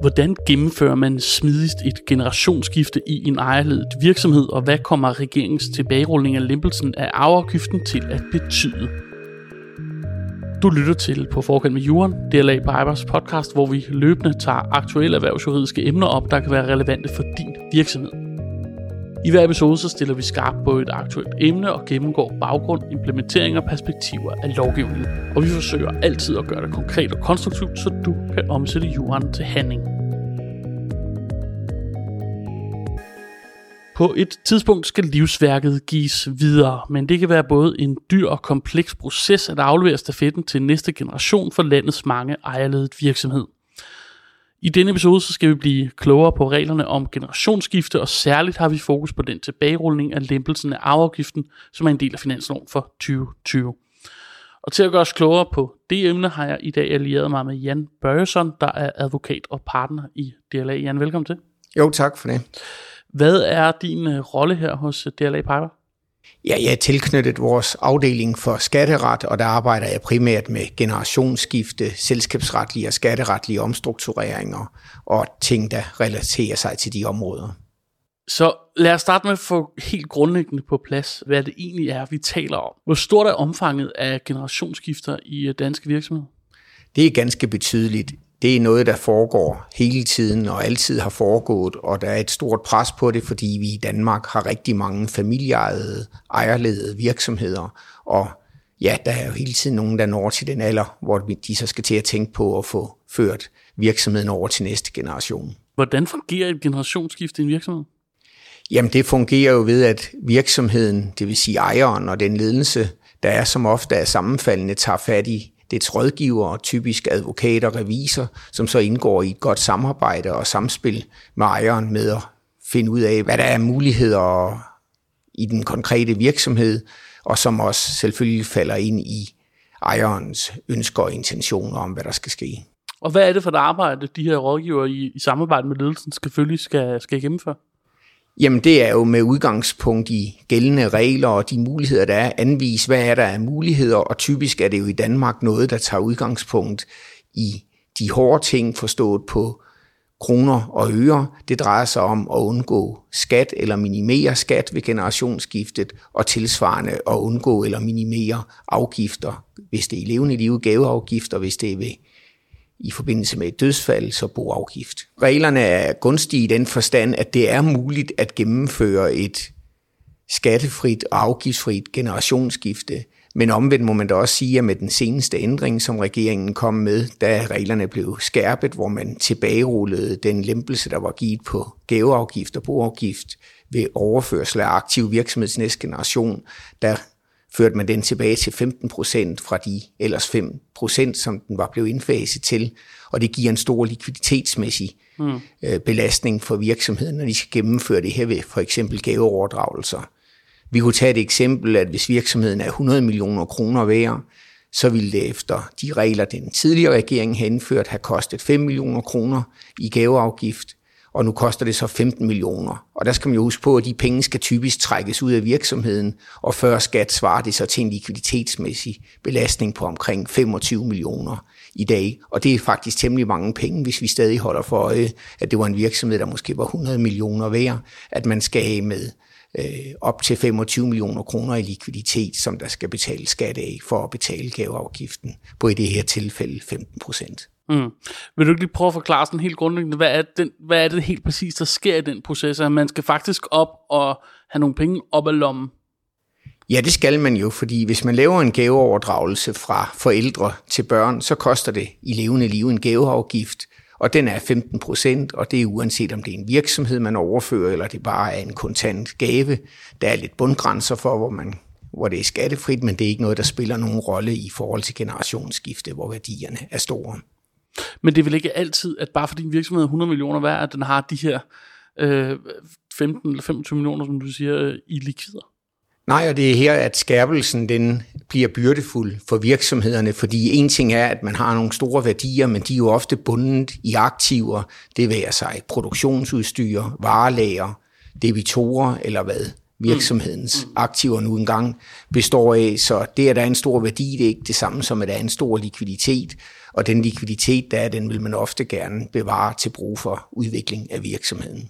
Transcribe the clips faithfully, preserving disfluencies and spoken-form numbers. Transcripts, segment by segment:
Hvordan gennemfører man smidigst et generationsskifte i en ejerledet virksomhed, og hvad kommer regeringens tilbagerulning af lempelsen af arveafgiften til at betyde? Du lytter til På Forkant med Jurgen, D L A Bybers podcast, hvor vi løbende tager aktuelle erhvervsjuridiske emner op, der kan være relevante for din virksomhed. I hver episode så stiller vi skarpt på et aktuelt emne og gennemgår baggrund, implementering og perspektiver af lovgivningen. Og vi forsøger altid at gøre det konkret og konstruktivt, så du kan omsætte juraen til handling. På et tidspunkt skal livsværket gives videre, men det kan være både en dyr og kompleks proces at aflevere stafetten til næste generation for landets mange ejerledet virksomhed. I denne episode så skal vi blive klogere på reglerne om generationsskifte, og særligt har vi fokus på den tilbagerulning af lempelsen af arveafgiften, som er en del af finansloven for tyve tyve. Og til at gøre os klogere på det emne, har jeg i dag allieret mig med Jan Børjesson, der er advokat og partner i D L A. Jan, velkommen til. Jo, tak for det. Hvad er din rolle her hos D L A Piper? Ja, jeg er tilknyttet vores afdeling for skatteret, og der arbejder jeg primært med generationsskifte, selskabsretlige og skatteretlige omstruktureringer og ting, der relaterer sig til de områder. Så lad os starte med at få helt grundlæggende på plads, hvad det egentlig er, vi taler om. Hvor stort er omfanget af generationsskifter i danske virksomheder? Det er ganske betydeligt. Det er noget, der foregår hele tiden og altid har foregået, og der er et stort pres på det, fordi vi i Danmark har rigtig mange familieejede, ejerledede virksomheder, og ja, der er jo hele tiden nogen, der når til den alder, hvor de så skal til at tænke på at få ført virksomheden over til næste generation. Hvordan fungerer et generationsskifte i en virksomhed? Jamen det fungerer jo ved, at virksomheden, det vil sige ejeren og den ledelse, der er som ofte er sammenfaldende, tager fat i dets rådgivere, typisk advokater og revisor, som så indgår i et godt samarbejde og samspil med ejeren med at finde ud af, hvad der er muligheder i den konkrete virksomhed, og som også selvfølgelig falder ind i ejerens ønsker og intentioner om, hvad der skal ske. Og hvad er det for et arbejde, de her rådgivere i, i samarbejde med ledelsen selvfølgelig skal, skal gennemføre? Jamen det er jo med udgangspunkt i gældende regler og de muligheder, der er, anvise, hvad er der af muligheder, og typisk er det jo i Danmark noget, der tager udgangspunkt i de hårde ting forstået på kroner og øre. Det drejer sig om at undgå skat eller minimere skat ved generationsskiftet, og tilsvarende at undgå eller minimere afgifter, hvis det er i levende liv, gaveafgifter, hvis det er ved i forbindelse med et dødsfald, så boafgift. Reglerne er gunstige i den forstand, at det er muligt at gennemføre et skattefrit og afgiftsfrit generationsskifte, men omvendt må man da også sige, at med den seneste ændring, som regeringen kom med, da reglerne blev skærpet, hvor man tilbagerullede den lempelse, der var givet på gaveafgift og boafgift ved overførsel af aktiv virksomheds næste generation, der førte man den tilbage til femten procent fra de ellers fem procent, som den var blevet indfaset til, og det giver en stor likviditetsmæssig mm. belastning for virksomheden, når de skal gennemføre det her ved for eksempel gaveoverdragelser. Vi kunne tage et eksempel, at hvis virksomheden er hundrede millioner kroner værd, så ville det efter de regler, den tidligere regering havde indført, have kostet fem millioner kroner i gaveafgift, og nu koster det så femten millioner. Og der skal man jo huske på, at de penge skal typisk trækkes ud af virksomheden, og før skat svarer det så til en likviditetsmæssig belastning på omkring femogtyve millioner i dag. Og det er faktisk temmelig mange penge, hvis vi stadig holder for øje, at det var en virksomhed, der måske var hundrede millioner værd, at man skal have med øh, op til femogtyve millioner kroner i likviditet, som der skal betale skat af for at betale gaveafgiften på i det her tilfælde femten procent. Mm. Vil du ikke lige prøve at forklare sådan helt grundlæggende, hvad er, den, hvad er det helt præcis, der sker i den proces, at man skal faktisk op og have nogle penge op af lommen? Ja, det skal man jo, fordi hvis man laver en gaveoverdragelse fra forældre til børn, så koster det i levende liv en gaveafgift, og den er femten procent, og det er uanset om det er en virksomhed, man overfører, eller det bare er en kontant gave. Der er lidt bundgrænser for, hvor man... hvor det er skattefrit, men det er ikke noget, der spiller nogen rolle i forhold til generationsskifte, hvor værdierne er store. Men det er vel ikke altid, at bare fordi en virksomhed er hundrede millioner værd, at den har de her øh, femten eller femogtyve millioner, som du siger, øh, i likvider? Nej, og det er her, at skærpelsen den bliver byrdefuld for virksomhederne, fordi en ting er, at man har nogle store værdier, men de er jo ofte bundet i aktiver, det vil sige produktionsudstyr, varelager, debitorer eller hvad virksomhedens aktiver nu engang består af, så det, at der er en stor værdi, det er ikke det samme som, at der er en stor likviditet, og den likviditet, der er, den vil man ofte gerne bevare til brug for udvikling af virksomheden.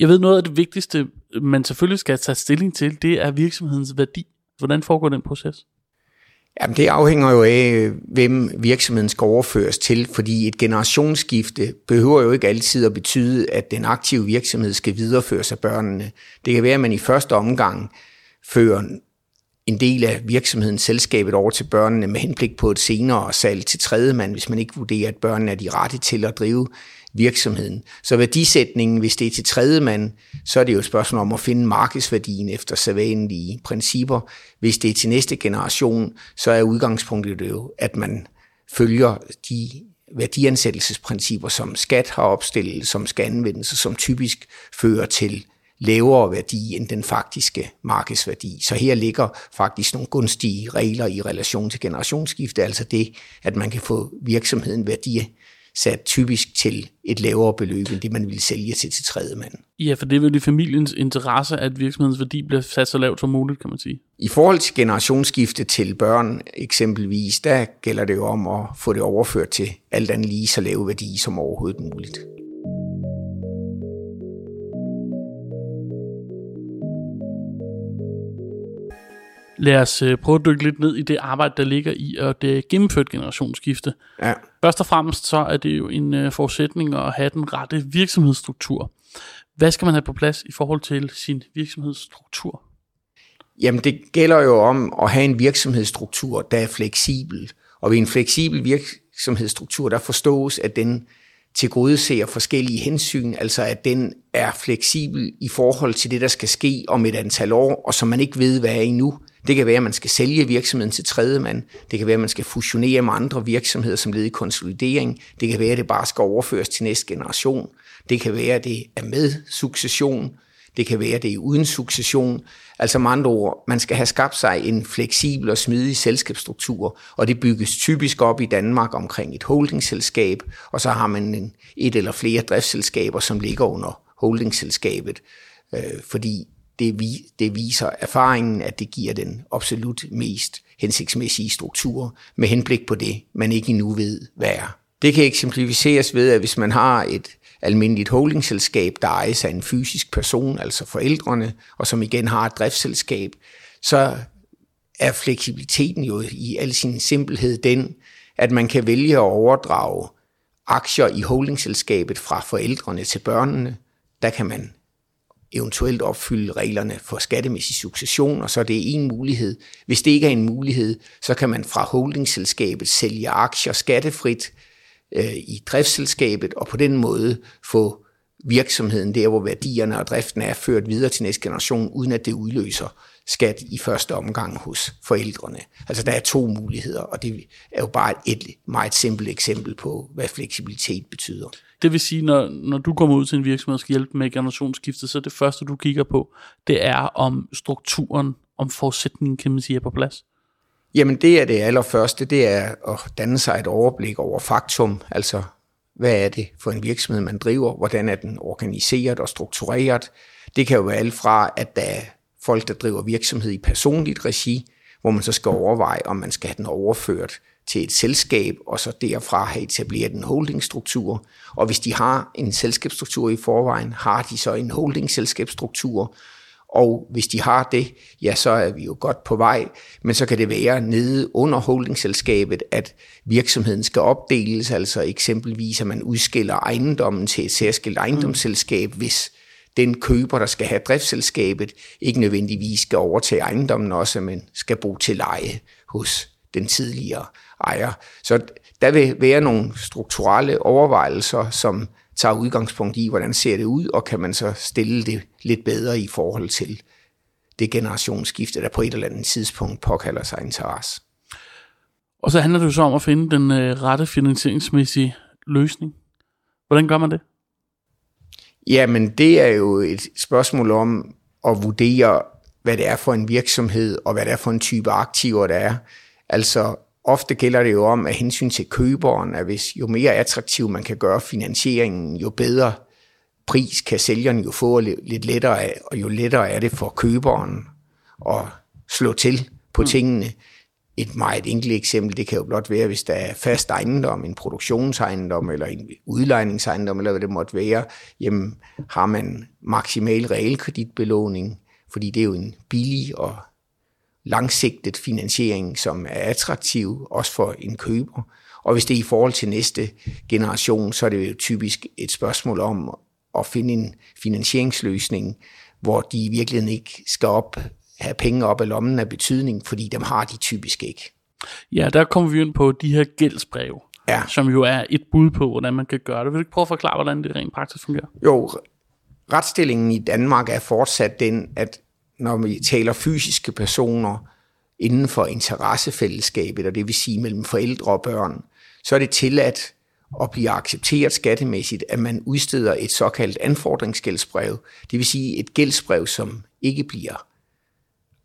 Jeg ved, noget af det vigtigste, man selvfølgelig skal tage stilling til, det er virksomhedens værdi. Hvordan foregår den proces? Jamen, det afhænger jo af, hvem virksomheden skal overføres til, fordi et generationsskifte behøver jo ikke altid at betyde, at den aktive virksomhed skal videreføres af børnene. Det kan være, at man i første omgang fører en del af virksomhedens selskabet over til børnene med henblik på et senere salg til tredjemand, hvis man ikke vurderer, at børnene er de rette til at drive virksomheden. Så værdisætningen, hvis det er til tredjemand, så er det jo et spørgsmål om at finde markedsværdien efter sædvanlige principper. Hvis det er til næste generation, så er udgangspunktet jo, at man følger de værdiansættelsesprincipper, som skat har opstillet, som skal anvendes, og som typisk fører til lavere værdi end den faktiske markedsværdi. Så her ligger faktisk nogle gunstige regler i relation til generationsskifte, altså det, at man kan få virksomheden værdi sat typisk til et lavere beløb end det, man ville sælge til til tredje mand. Ja, for det er vel i familiens interesse, at virksomhedens værdi bliver sat så lavt som muligt, kan man sige. I forhold til generationsskifte til børn eksempelvis, der gælder det jo om at få det overført til alt andet lige så lave værdi som overhovedet muligt. Lad os prøve at dykke lidt ned i det arbejde, der ligger i at det gennemført generationsskifte. Ja. Først og fremmest så er det jo en forudsætning at have den rette virksomhedsstruktur. Hvad skal man have på plads i forhold til sin virksomhedsstruktur? Jamen det gælder jo om at have en virksomhedsstruktur, der er fleksibel. Og ved en fleksibel virksomhedsstruktur, der forstås, at den tilgodeser forskellige hensyn, altså at den er fleksibel i forhold til det, der skal ske om et antal år, og som man ikke ved, hvad er endnu. Det kan være, at man skal sælge virksomheden til tredjemand. Det kan være, at man skal fusionere med andre virksomheder som led i konsolidering. Det kan være, at det bare skal overføres til næste generation. Det kan være, at det er med succession. Det kan være, at det er uden succession. Altså med andre ord, man skal have skabt sig en fleksibel og smidig selskabsstruktur, og det bygges typisk op i Danmark omkring et holdingselskab, og så har man et eller flere driftsselskaber, som ligger under holdingselskabet, fordi det viser erfaringen, at det giver den absolut mest hensigtsmæssige struktur med henblik på det, man ikke endnu ved, hvad er. Det kan eksemplificeres ved, at hvis man har et almindeligt holdingselskab, der ejes af en fysisk person, altså forældrene, og som igen har et driftsselskab, så er fleksibiliteten jo i al sin simpelhed den, at man kan vælge at overdrage aktier i holdingselskabet fra forældrene til børnene. Der kan man eventuelt opfylde reglerne for skattemæssig succession, og så er det en mulighed. Hvis det ikke er en mulighed, så kan man fra holdingselskabet sælge aktier skattefrit øh, i driftsselskabet, og på den måde få virksomheden der, hvor værdierne og driften er ført videre til næste generation, uden at det udløser skat i første omgang hos forældrene. Altså der er to muligheder, og det er jo bare et meget simpelt eksempel på, hvad fleksibilitet betyder. Det vil sige, når, når du kommer ud til en virksomhed og skal hjælpe med generationsskiftet, så det første, du kigger på, det er om strukturen, om forudsætningen, kan man sige, er på plads. Jamen det er det allerførste, det er at danne sig et overblik over faktum, altså hvad er det for en virksomhed, man driver, hvordan er den organiseret og struktureret. Det kan jo være alt fra, at der er folk, der driver virksomhed i personligt regi, hvor man så skal overveje, om man skal have den overført til et selskab, og så derfra have etableret en holdingstruktur. Og hvis de har en selskabsstruktur i forvejen, har de så en holdingselskabsstruktur. Og hvis de har det, ja, så er vi jo godt på vej. Men så kan det være nede under holdingselskabet, at virksomheden skal opdeles. Altså eksempelvis, at man udskiller ejendommen til et særskilt ejendomsselskab, hvis den køber, der skal have driftsselskabet, ikke nødvendigvis skal overtage ejendommen også, men skal bo til leje hos den tidligere ejer. Så der vil være nogle strukturelle overvejelser, som tager udgangspunkt i, hvordan ser det ud, og kan man så stille det lidt bedre i forhold til det generationsskifte, der på et eller andet tidspunkt påkalder sig interesse. Og så handler det jo så om at finde den rette finansieringsmæssige løsning. Hvordan gør man det? Jamen, det er jo et spørgsmål om at vurdere, hvad det er for en virksomhed, og hvad det er for en type aktiver, der er. Altså, ofte gælder det jo om, at hensyn til køberen, at hvis jo mere attraktiv man kan gøre finansieringen, jo bedre pris kan sælgeren jo få lidt lettere af, og jo lettere er det for køberen at slå til på tingene. Et meget enkelt eksempel, det kan jo blot være, hvis der er fast ejendom, en produktionsejendom eller en udlejningsejendom, eller hvad det måtte være, jamen har man maksimal realkreditbelåning, fordi det er jo en billig og langsigtet finansiering, som er attraktiv, også for en køber. Og hvis det er i forhold til næste generation, så er det jo typisk et spørgsmål om at finde en finansieringsløsning, hvor de i virkeligheden ikke skal op, have penge op af lommen af betydning, fordi dem har de typisk ikke. Ja, der kommer vi ind på de her gældsbreve, ja. Som jo er et bud på, hvordan man kan gøre det. Vil du ikke prøve at forklare, hvordan det rent praktisk fungerer? Jo, retsstillingen i Danmark er fortsat den, at når vi taler fysiske personer inden for interessefællesskabet, og det vil sige mellem forældre og børn, så er det tilladt at blive accepteret skattemæssigt, at man udsteder et såkaldt anfordringsgældsbrev, det vil sige et gældsbrev, som ikke bliver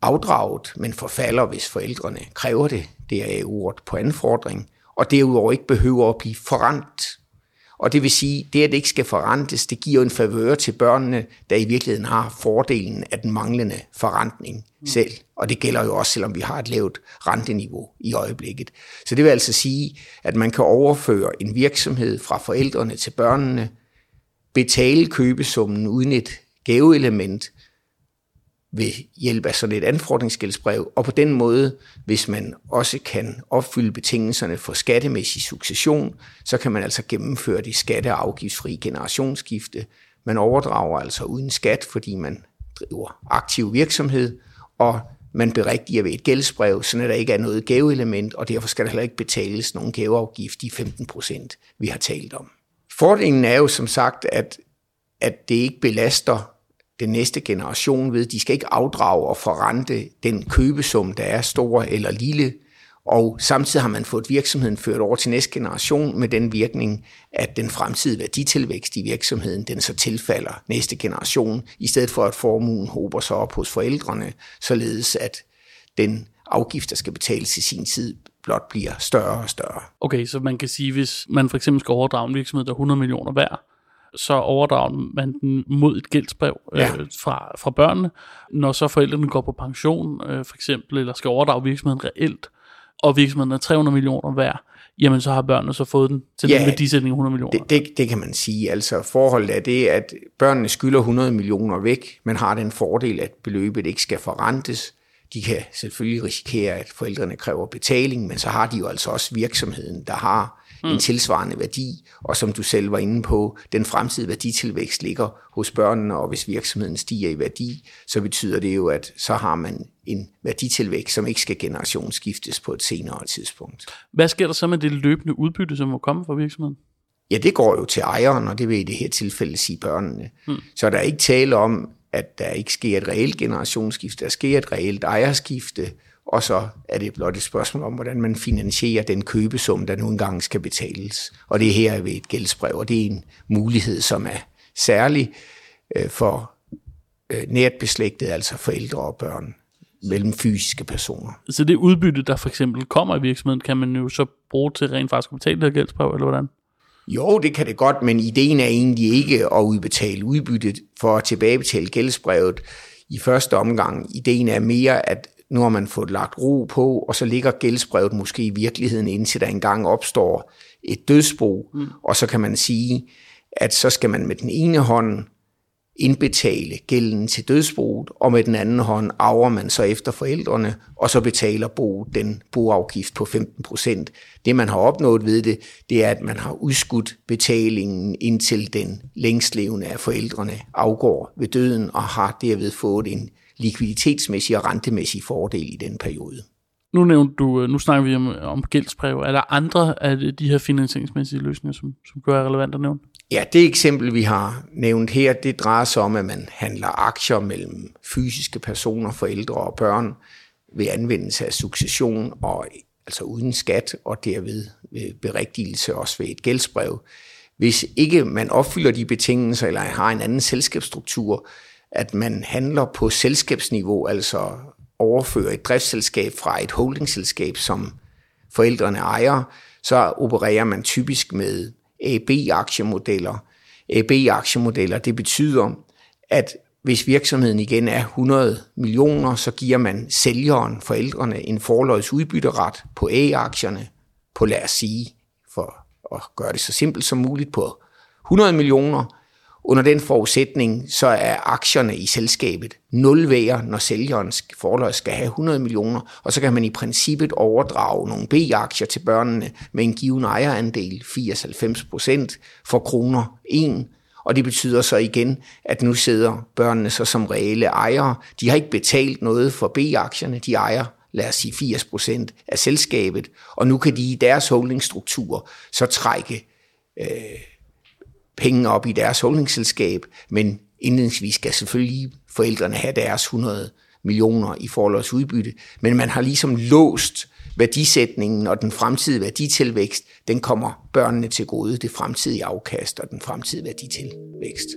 afdraget, men forfalder, hvis forældrene kræver det, det er ordet på anfordring, og derudover ikke behøver at blive forrentet. Og det vil sige, det at det ikke skal forrentes, det giver en favør til børnene, der i virkeligheden har fordelen af den manglende forrentning selv. Og det gælder jo også, selvom vi har et lavt renteniveau i øjeblikket. Så det vil altså sige, at man kan overføre en virksomhed fra forældrene til børnene, betale købesummen uden et gaveelement ved hjælp af sådan et anfordringsgældsbrev, og på den måde, hvis man også kan opfylde betingelserne for skattemæssig succession, så kan man altså gennemføre det skatte- og afgiftsfri generationsskifte. Man overdrager altså uden skat, fordi man driver aktiv virksomhed, og man berigtiger ved et gældsbrev, så der ikke er noget gaveelement, og derfor skal der heller ikke betales nogen gaveafgift i femten procent, vi har talt om. Fordelen er jo som sagt, at, at det ikke belaster den næste generation ved, de skal ikke afdrage og forrente den købesum, der er stor eller lille, og samtidig har man fået virksomheden ført over til næste generation med den virkning, at den fremtidige værditilvækst i virksomheden, den så tilfalder næste generation, i stedet for at formuen hober sig op hos forældrene, således at den afgift, der skal betales i sin tid, blot bliver større og større. Okay, så man kan sige, hvis man for eksempel skal overdrage en virksomhed, der er hundrede millioner værd, så overdrager man den mod et gældsbrev ja. øh, fra, fra børnene, når så forældrene går på pension, øh, for eksempel, eller skal overdrage virksomheden reelt, og virksomheden er tre hundrede millioner værd, jamen så har børnene så fået den til ja, den værdisætning af hundrede millioner. Det, det, det kan man sige. Altså forholdet er det, at børnene skylder hundrede millioner væk, men har den fordel, at beløbet ikke skal forrentes. De kan selvfølgelig risikere, at forældrene kræver betaling, men så har de jo altså også virksomheden, der har Mm. en tilsvarende værdi, og som du selv var inde på, den fremtidige værditilvækst ligger hos børnene, og hvis virksomheden stiger i værdi, så betyder det jo, at så har man en værditilvækst, som ikke skal generationsskiftes på et senere tidspunkt. Hvad sker der så med det løbende udbytte, som må komme fra virksomheden? Ja, det går jo til ejeren, og det vil i det her tilfælde sige børnene. Mm. Så der er ikke tale om, at der ikke sker et reelt generationsskifte, der sker et reelt ejerskifte, og så er det blot et spørgsmål om, hvordan man finansierer den købesum, der nu engang skal betales. Og det her er ved et gældsbrev, og det er en mulighed, som er særlig for nært beslægtede, altså forældre og børn, mellem fysiske personer. Så det udbytte, der for eksempel kommer i virksomheden, kan man jo så bruge til rent faktisk at betale det her gældsbrev, eller hvordan? Jo, det kan det godt, men ideen er egentlig ikke at udbetale udbyttet for at tilbagebetale gældsbrevet i første omgang. Ideen er mere, at nu har man fået lagt ro på, og så ligger gældsbrevet måske i virkeligheden, indtil der engang opstår et dødsbo, mm. og så kan man sige, at så skal man med den ene hånd indbetale gælden til dødsboet, og med den anden hånd arver man så efter forældrene, og så betaler boet den boafgift på femten procent. Det, man har opnået ved det, det er, at man har udskudt betalingen, indtil den længstlevende af forældrene afgår ved døden, og har derved fået en likviditetsmæssige og rentemæssige fordele i den periode. Nu nævnte du, nu snakker vi om, om gældsbrev. Er der andre af de her finansieringsmæssige løsninger, som, som gør relevant at nævne? Ja, det eksempel, vi har nævnt her, det drejer sig om, at man handler aktier mellem fysiske personer, forældre og børn ved anvendelse af succession, og, altså uden skat, og derved ved berigtigelse også ved et gældsbrev. Hvis ikke man opfylder de betingelser, eller har en anden selskabsstruktur, at man handler på selskabsniveau, altså overfører et driftsselskab fra et holdingselskab, som forældrene ejer, så opererer man typisk med A B-aktiemodeller, B-aktiemodeller. Det betyder, at hvis virksomheden igen er hundrede millioner, så giver man sælgeren, forældrene, en forlods udbytteret på A-aktierne på, lad os sige, for at gøre det så simpelt som muligt, på hundrede millioner. Under den forudsætning, så er aktierne i selskabet nul værd, når sælgerens forlods skal have hundrede millioner, og så kan man i princippet overdrage nogle B-aktier til børnene med en given ejerandel, firs til halvfems procent, for kroner en. Og det betyder så igen, at nu sidder børnene så som reelle ejere. De har ikke betalt noget for B-aktierne, de ejer, lad os sige, firs procent af selskabet, og nu kan de i deres holdingstruktur så trække øh, penge op i deres holdingselskab, men indledningsvis skal selvfølgelig forældrene have deres hundrede millioner i forlods udbytte, men man har ligesom låst værdisætningen, og den fremtidige værditilvækst, den kommer børnene til gode, det fremtidige afkast og den fremtidige værditilvækst.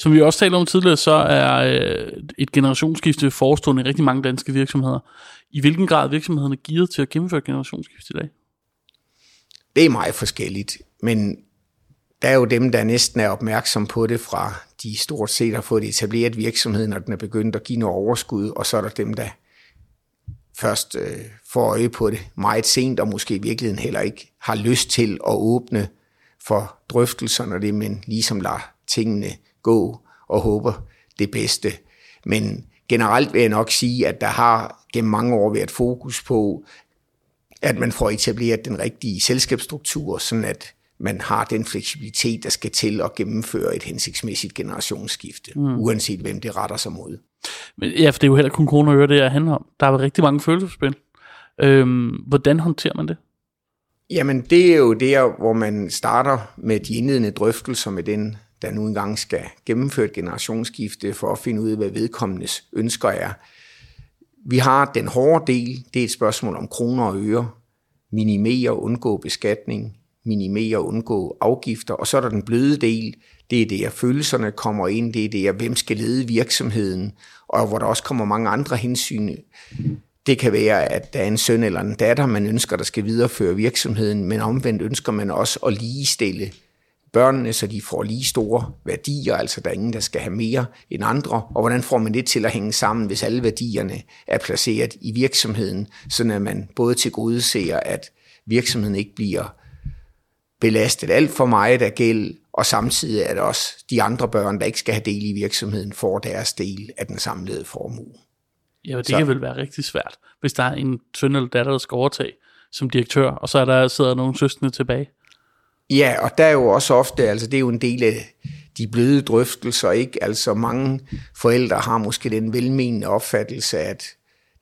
Som vi også talte om tidligere, så er et generationsskifte forestående i rigtig mange danske virksomheder. I hvilken grad er virksomhederne gearet til at gennemføre et generationsskifte i dag? Det er meget forskelligt, men der er jo dem, der næsten er opmærksom på det, fra de stort set har fået etableret virksomheden, og den er begyndt at give noget overskud, og så er der dem, der først øh, får øje på det meget sent, og måske i virkeligheden heller ikke har lyst til at åbne for drøftelserne af det, men ligesom lader tingene gå og håber det bedste. Men generelt vil jeg nok sige, at der har gennem mange år været fokus på, at man får etableret den rigtige selskabsstruktur, sådan at man har den fleksibilitet, der skal til at gennemføre et hensigtsmæssigt generationsskifte, mm. uanset hvem det retter sig mod. Men ja, for det er jo heller kun kroner og øre, det handler om. Der er jo rigtig mange følelsesspil. Øhm, hvordan håndterer man det? Jamen, det er jo der, hvor man starter med de indledende drøftelser med den, der nu engang skal gennemføre et generationsskifte, for at finde ud af, hvad vedkommendes ønsker er. Vi har den hårde del, det er et spørgsmål om kroner og øre, minimere og undgå beskatning, minimere og undgå afgifter, og så er der den bløde del, det er det, at følelserne kommer ind, det er det, at hvem skal lede virksomheden, og hvor der også kommer mange andre hensyn. Det kan være, at der er en søn eller en datter, man ønsker, der skal videreføre virksomheden, men omvendt ønsker man også at ligestille børnene, så de får lige store værdier, altså der er ingen, der skal have mere end andre, og hvordan får man det til at hænge sammen, hvis alle værdierne er placeret i virksomheden, sådan at man både tilgodeser, at virksomheden ikke bliver belastet alt for meget af gæld, og samtidig er det også de andre børn, der ikke skal have del i virksomheden, får deres del af den samlede formue. Ja, det så kan vel være rigtig svært, hvis der er en søn eller datter, der skal overtage som direktør, og så er der, sidder nogle søskende tilbage. Ja, og der er jo også ofte, altså det er jo en del af de bløde drøftelser, ikke? Altså mange forældre har måske den velmenende opfattelse, at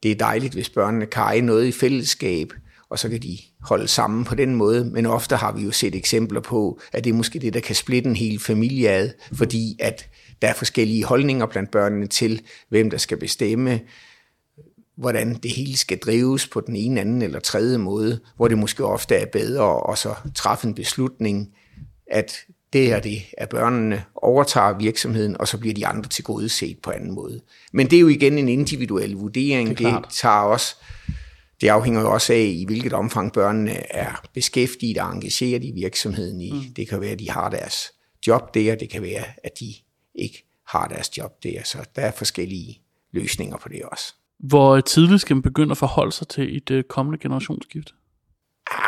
det er dejligt, hvis børnene kan eje noget i fællesskab, og så kan de holde sammen på den måde, men ofte har vi jo set eksempler på, at det er måske det, der kan splitte en hel familie ad, fordi at der er forskellige holdninger blandt børnene til, hvem der skal bestemme, hvordan det hele skal drives på den ene, anden eller tredje måde, hvor det måske ofte er bedre at så træffe en beslutning, at det er det, at børnene overtager virksomheden, og så bliver de andre til gode set på anden måde. Men det er jo igen en individuel vurdering, det, det tager også. Det afhænger jo også af, i hvilket omfang børnene er beskæftiget og engageret i virksomheden i. Mm. Det kan være, at de har deres job der, det kan være, at de ikke har deres job der. Så der er forskellige løsninger på det også. Hvor tidligt skal man begynde at forholde sig til et kommende generationsskift?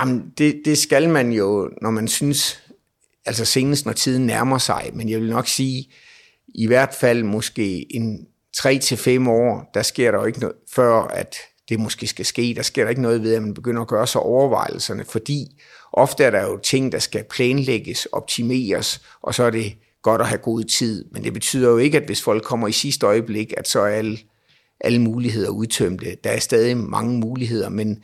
Jamen, det, det skal man jo, når man synes, altså senest når tiden nærmer sig, men jeg vil nok sige, i hvert fald måske en tre til fem år, der sker der jo ikke noget, før at det måske skal ske. Der sker der ikke noget ved, at man begynder at gøre sig overvejelserne, fordi ofte er der jo ting, der skal planlægges, optimeres, og så er det godt at have god tid. Men det betyder jo ikke, at hvis folk kommer i sidste øjeblik, at så er alle, alle muligheder udtømte. Der er stadig mange muligheder, men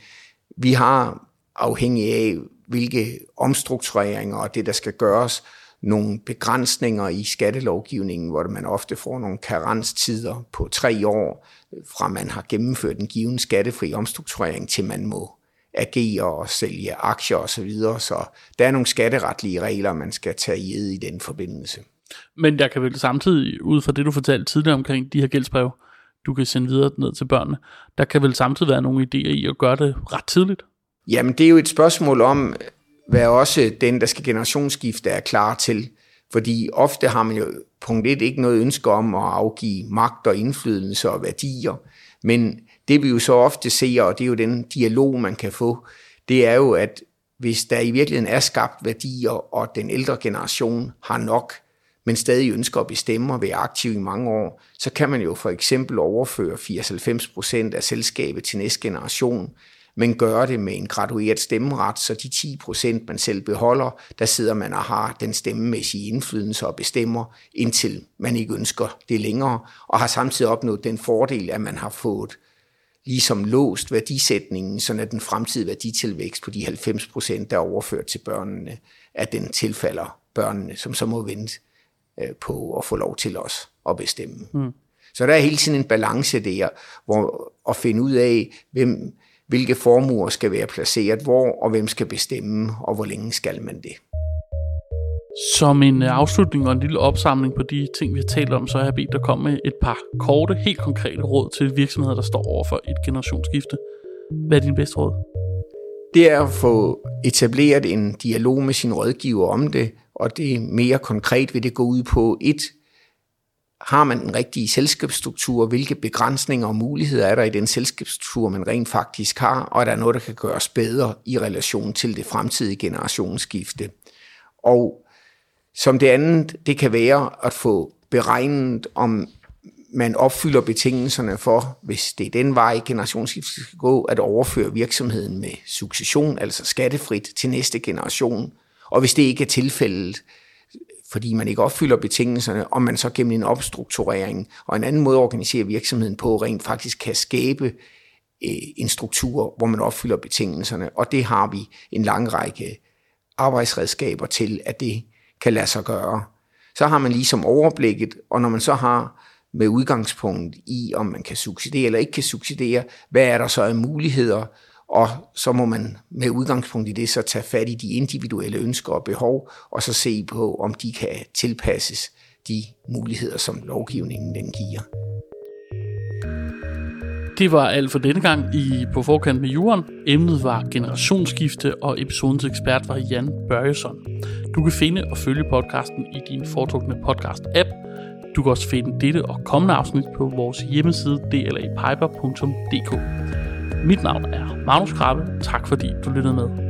vi har, afhængig af hvilke omstruktureringer og det, der skal gøres, nogle begrænsninger i skattelovgivningen, hvor man ofte får nogle karenstider på tre år, fra man har gennemført en given skattefri omstrukturering, til man må agere og sælge aktier osv. Så der er nogle skatteretlige regler, man skal tage i i den forbindelse. Men der kan vel samtidig, ud fra det du fortalte tidligere omkring de her gældsbreve, du kan sende videre ned til børnene. Der kan vel samtidig være nogle idéer i at gøre det ret tidligt? Jamen, det er jo et spørgsmål om, hvad også den, der skal generationsskifte, er klar til. Fordi ofte har man jo punkt et ikke noget ønske om at afgive magt og indflydelse og værdier. Men det vi jo så ofte ser, og det er jo den dialog, man kan få, det er jo, at hvis der i virkeligheden er skabt værdier, og den ældre generation har nok, men stadig ønsker at bestemme og være aktiv i mange år, så kan man jo for eksempel overføre firs til halvfems procent af selskabet til næste generation, men gøre det med en gradueret stemmeret, så de ti procent, man selv beholder, der sidder man og har den stemmemæssige indflydelse og bestemmer, indtil man ikke ønsker det længere, og har samtidig opnået den fordel, at man har fået ligesom låst værdisætningen, sådan at den fremtidige værditilvækst på de halvfems procent, der er overført til børnene, at den tilfalder børnene, som så må vente på at få lov til os at bestemme. Mm. Så der er hele tiden en balance der, hvor at finde ud af, hvem, hvilke formuer skal være placeret hvor, og hvem skal bestemme, og hvor længe skal man det. Som en afslutning og en lille opsamling på de ting, vi har talt om, så har jeg bedt dig komme med et par korte, helt konkrete råd til virksomheder, der står over for et generationsskifte. Hvad er din bedste råd? Det er at få etableret en dialog med sin rådgiver om det, og det mere konkret vil det gå ud på et. Har man den rigtige selskabsstruktur? Hvilke begrænsninger og muligheder er der i den selskabsstruktur, man rent faktisk har? Og er der noget, der kan gøres bedre i relation til det fremtidige generationsskifte? Og som det andet, det kan være at få beregnet, om man opfylder betingelserne for, hvis det er den vej generationsskiftet skal gå, at overføre virksomheden med succession, altså skattefrit, til næste generation. Og hvis det ikke er tilfældet, fordi man ikke opfylder betingelserne, om man så gennem en opstrukturering og en anden måde at organisere virksomheden på, rent faktisk kan skabe en struktur, hvor man opfylder betingelserne. Og det har vi en lang række arbejdsredskaber til, at det kan lade sig gøre. Så har man ligesom overblikket, og når man så har med udgangspunkt i, om man kan subsidiere eller ikke kan subsidiere, hvad er der så af muligheder, og så må man med udgangspunkt i det så tage fat i de individuelle ønsker og behov, og så se på, om de kan tilpasses de muligheder, som lovgivningen den giver. Det var alt for denne gang i På Forkant med Jorden. Emnet var generationsskifte, og episodens ekspert var Jan Børjesson. Du kan finde og følge podcasten i din foretrukne podcast-app. Du kan også finde dette og kommende afsnit på vores hjemmeside d l a piper punktum d k. Mit navn er Magnus Krabbe. Tak fordi du lyttede med.